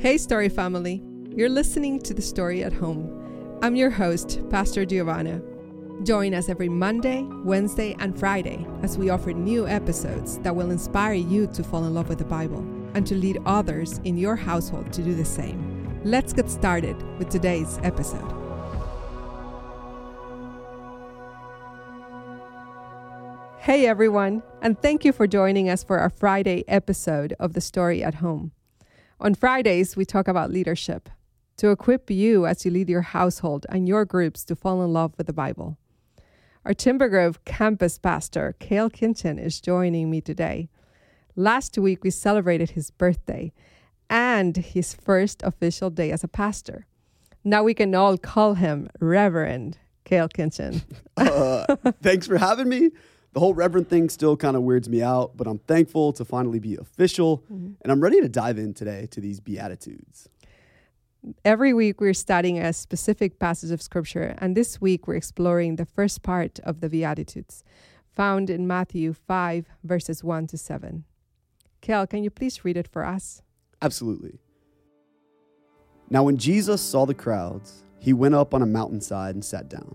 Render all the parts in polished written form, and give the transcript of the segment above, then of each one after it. Hey, Story Family. You're listening to The Story at Home. I'm your host, Pastor Giovanna. Join us every Monday, Wednesday, and Friday as we offer new episodes that will inspire you to fall in love with the Bible and to lead others in your household to do the same. Let's get started with today's episode. Hey, everyone, and thank you for joining us for our Friday episode of The Story at Home. On Fridays, we talk about leadership to equip you as you lead your household and your groups to fall in love with the Bible. Our Timber Grove campus pastor, Kale Kinchen, is joining me today. Last week, we celebrated his birthday and his first official day as a pastor. Now we can all call him Reverend Kale Kinchen. Thanks for having me. The whole reverend thing still kind of weirds me out, but I'm thankful to finally be official, and I'm ready to dive in today to these Beatitudes. Every week, we're studying a specific passage of Scripture, and this week, we're exploring the first part of the Beatitudes, found in Matthew 5, verses 1-7. Kale, can you please read it for us? Absolutely. Now, when Jesus saw the crowds, he went up on a mountainside and sat down.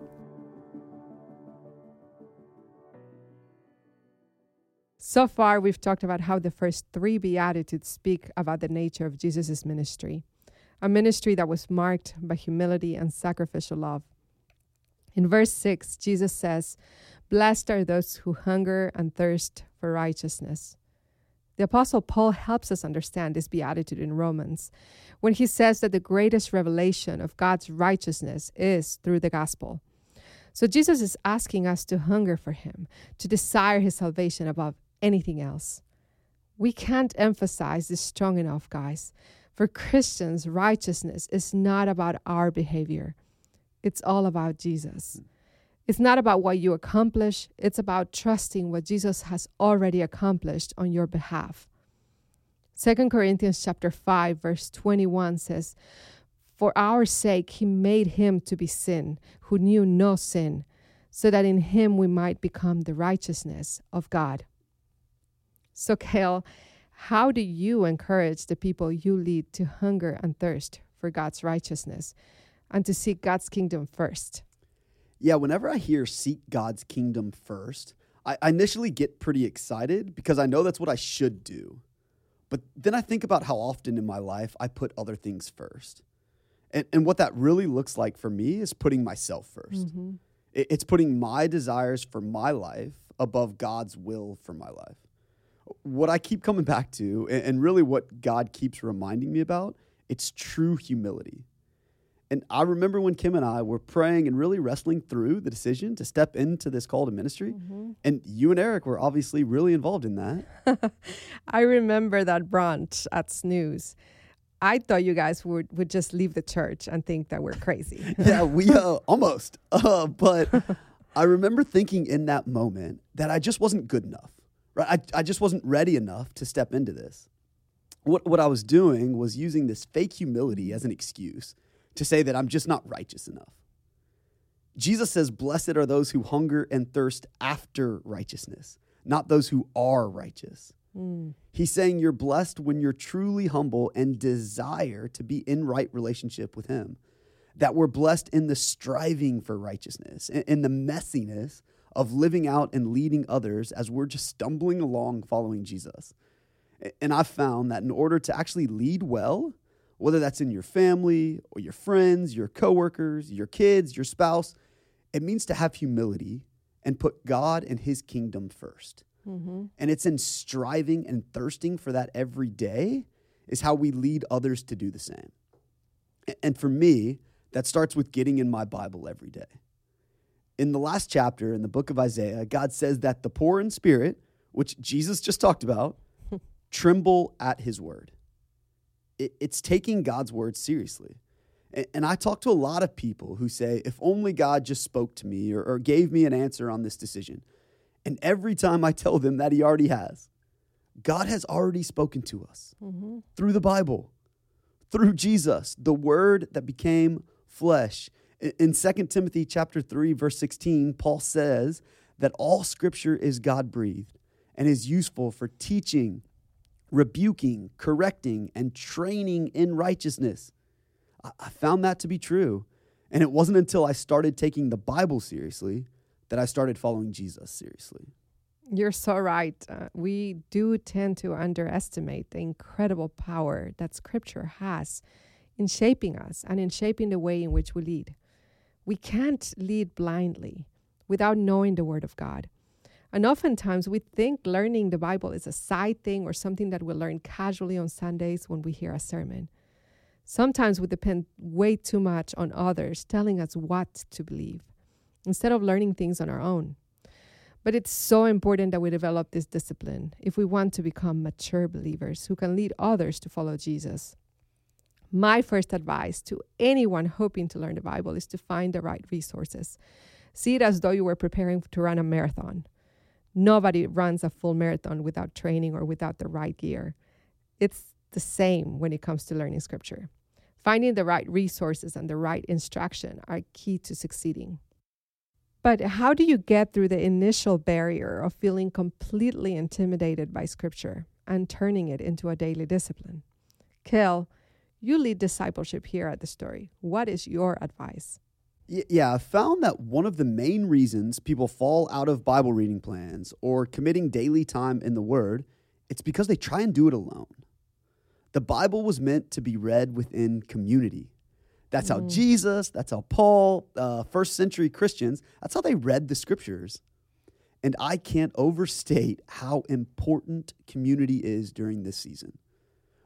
So far, we've talked about how the first three Beatitudes speak about the nature of Jesus' ministry, a ministry that was marked by humility and sacrificial love. In verse 6, Jesus says, "Blessed are those who hunger and thirst for righteousness." The Apostle Paul helps us understand this Beatitude in Romans when he says that the greatest revelation of God's righteousness is through the gospel. So Jesus is asking us to hunger for him, to desire his salvation above anything else. We can't emphasize this strong enough, guys. For Christians, righteousness is not about our behavior. It's all about Jesus. It's not about what you accomplish. It's about trusting what Jesus has already accomplished on your behalf. 2 Corinthians chapter 5, verse 21 says, "For our sake he made him to be sin, who knew no sin, so that in him we might become the righteousness of God." So, Kale, how do you encourage the people you lead to hunger and thirst for God's righteousness and to seek God's kingdom first? Yeah, whenever I hear "seek God's kingdom first," I initially get pretty excited because I know that's what I should do. But then I think about how often in my life I put other things first. And what that really looks like for me is putting myself first. Mm-hmm. It's putting my desires for my life above God's will for my life. What I keep coming back to, and really what God keeps reminding me about, it's true humility. And I remember when Kim and I were praying and really wrestling through the decision to step into this call to ministry. Mm-hmm. And you and Eric were obviously really involved in that. I remember that brunch at Snooze. I thought you guys would just leave the church and think that we're crazy. Yeah, we almost. But I remember thinking in that moment that I just wasn't good enough. Right? I just wasn't ready enough to step into this. What I was doing was using this fake humility as an excuse to say that I'm just not righteous enough. Jesus says, "Blessed are those who hunger and thirst after righteousness, not those who are righteous." Mm. He's saying you're blessed when you're truly humble and desire to be in right relationship with him, that we're blessed in the striving for righteousness, in the messiness of living out and leading others as we're just stumbling along following Jesus. And I've found that in order to actually lead well, whether that's in your family or your friends, your coworkers, your kids, your spouse, it means to have humility and put God and his kingdom first. Mm-hmm. And it's in striving and thirsting for that every day is how we lead others to do the same. And for me, that starts with getting in my Bible every day. In the last chapter in the book of Isaiah, God says that the poor in spirit, which Jesus just talked about, tremble at his word. It's taking God's word seriously. And I talk to a lot of people who say, if only God just spoke to me or gave me an answer on this decision. And every time I tell them that he already has, God has already spoken to us through the Bible, through Jesus, the word that became flesh. In 2 Timothy chapter 3, verse 16, Paul says that all scripture is God-breathed and is useful for teaching, rebuking, correcting, and training in righteousness. I found that to be true. And it wasn't until I started taking the Bible seriously that I started following Jesus seriously. You're so right. We do tend to underestimate the incredible power that Scripture has in shaping us and in shaping the way in which we lead. We can't lead blindly without knowing the Word of God. And oftentimes we think learning the Bible is a side thing or something that we learn casually on Sundays when we hear a sermon. Sometimes we depend way too much on others telling us what to believe instead of learning things on our own. But it's so important that we develop this discipline if we want to become mature believers who can lead others to follow Jesus. My first advice to anyone hoping to learn the Bible is to find the right resources. See it as though you were preparing to run a marathon. Nobody runs a full marathon without training or without the right gear. It's the same when it comes to learning Scripture. Finding the right resources and the right instruction are key to succeeding. But how do you get through the initial barrier of feeling completely intimidated by Scripture and turning it into a daily discipline? Kale, you lead discipleship here at The Story. What is your advice? Yeah, I found that one of the main reasons people fall out of Bible reading plans or committing daily time in the Word, it's because they try and do it alone. The Bible was meant to be read within community. That's how Jesus, that's how Paul, first century Christians, that's how they read the Scriptures. And I can't overstate how important community is during this season.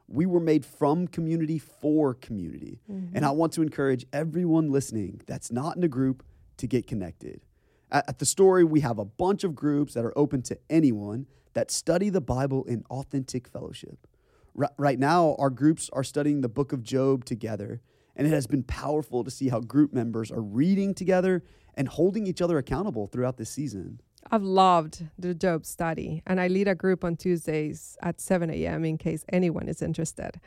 We were made from community for community. And I want to encourage everyone listening that's not in a group to get connected. At The Story, we have a bunch of groups that are open to anyone that study the Bible in authentic fellowship. Right now, our groups are studying the Book of Job together, and it has been powerful to see how group members are reading together and holding each other accountable throughout this season. I've loved the Job study, and I lead a group on Tuesdays at 7 a.m. in case anyone is interested.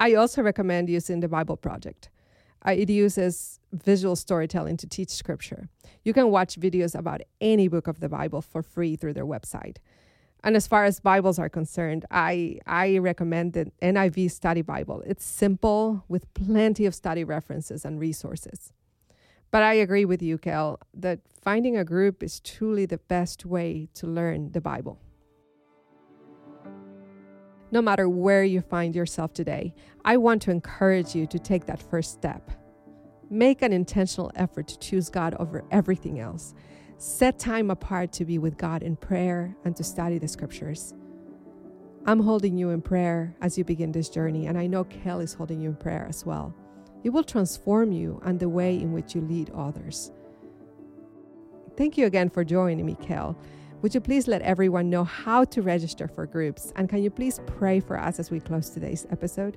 I also recommend using the Bible Project. It uses visual storytelling to teach Scripture. You can watch videos about any book of the Bible for free through their website. And as far as Bibles are concerned, I recommend the NIV Study Bible. It's simple with plenty of study references and resources. But I agree with you, Kale, that finding a group is truly the best way to learn the Bible. No matter where you find yourself today, I want to encourage you to take that first step. Make an intentional effort to choose God over everything else. Set time apart to be with God in prayer and to study the Scriptures. I'm holding you in prayer as you begin this journey, and I know Kale is holding you in prayer as well. It will transform you and the way in which you lead others. Thank you again for joining me, Kale. Would you please let everyone know how to register for groups, and can you please pray for us as we close today's episode?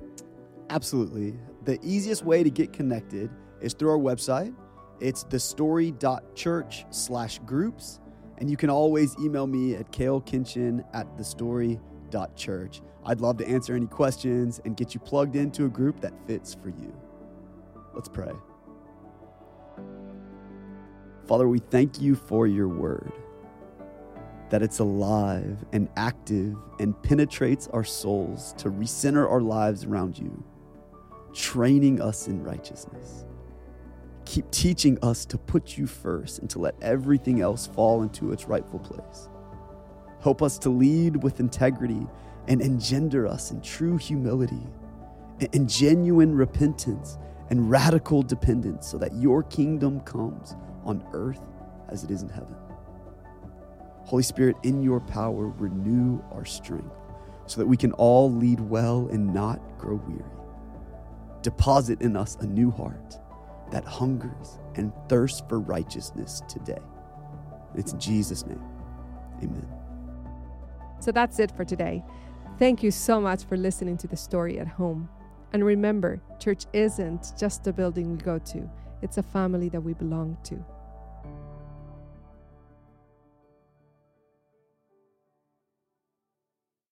Absolutely. The easiest way to get connected is through our website. It's thestory.church/groups, and you can always email me at kalekinchen@thestory.church. I'd love to answer any questions and get you plugged into a group that fits for you. Let's pray. Father, we thank you for your word, that it's alive and active and penetrates our souls to recenter our lives around you, training us in righteousness. Keep teaching us to put you first and to let everything else fall into its rightful place. Help us to lead with integrity and engender us in true humility and genuine repentance and radical dependence so that your kingdom comes on earth as it is in heaven. Holy Spirit, in your power, renew our strength so that we can all lead well and not grow weary. Deposit in us a new heart that hungers and thirsts for righteousness today. It's in Jesus' name. Amen. So that's it for today. Thank you so much for listening to The Story at Home. And remember, church isn't just a building we go to. It's a family that we belong to.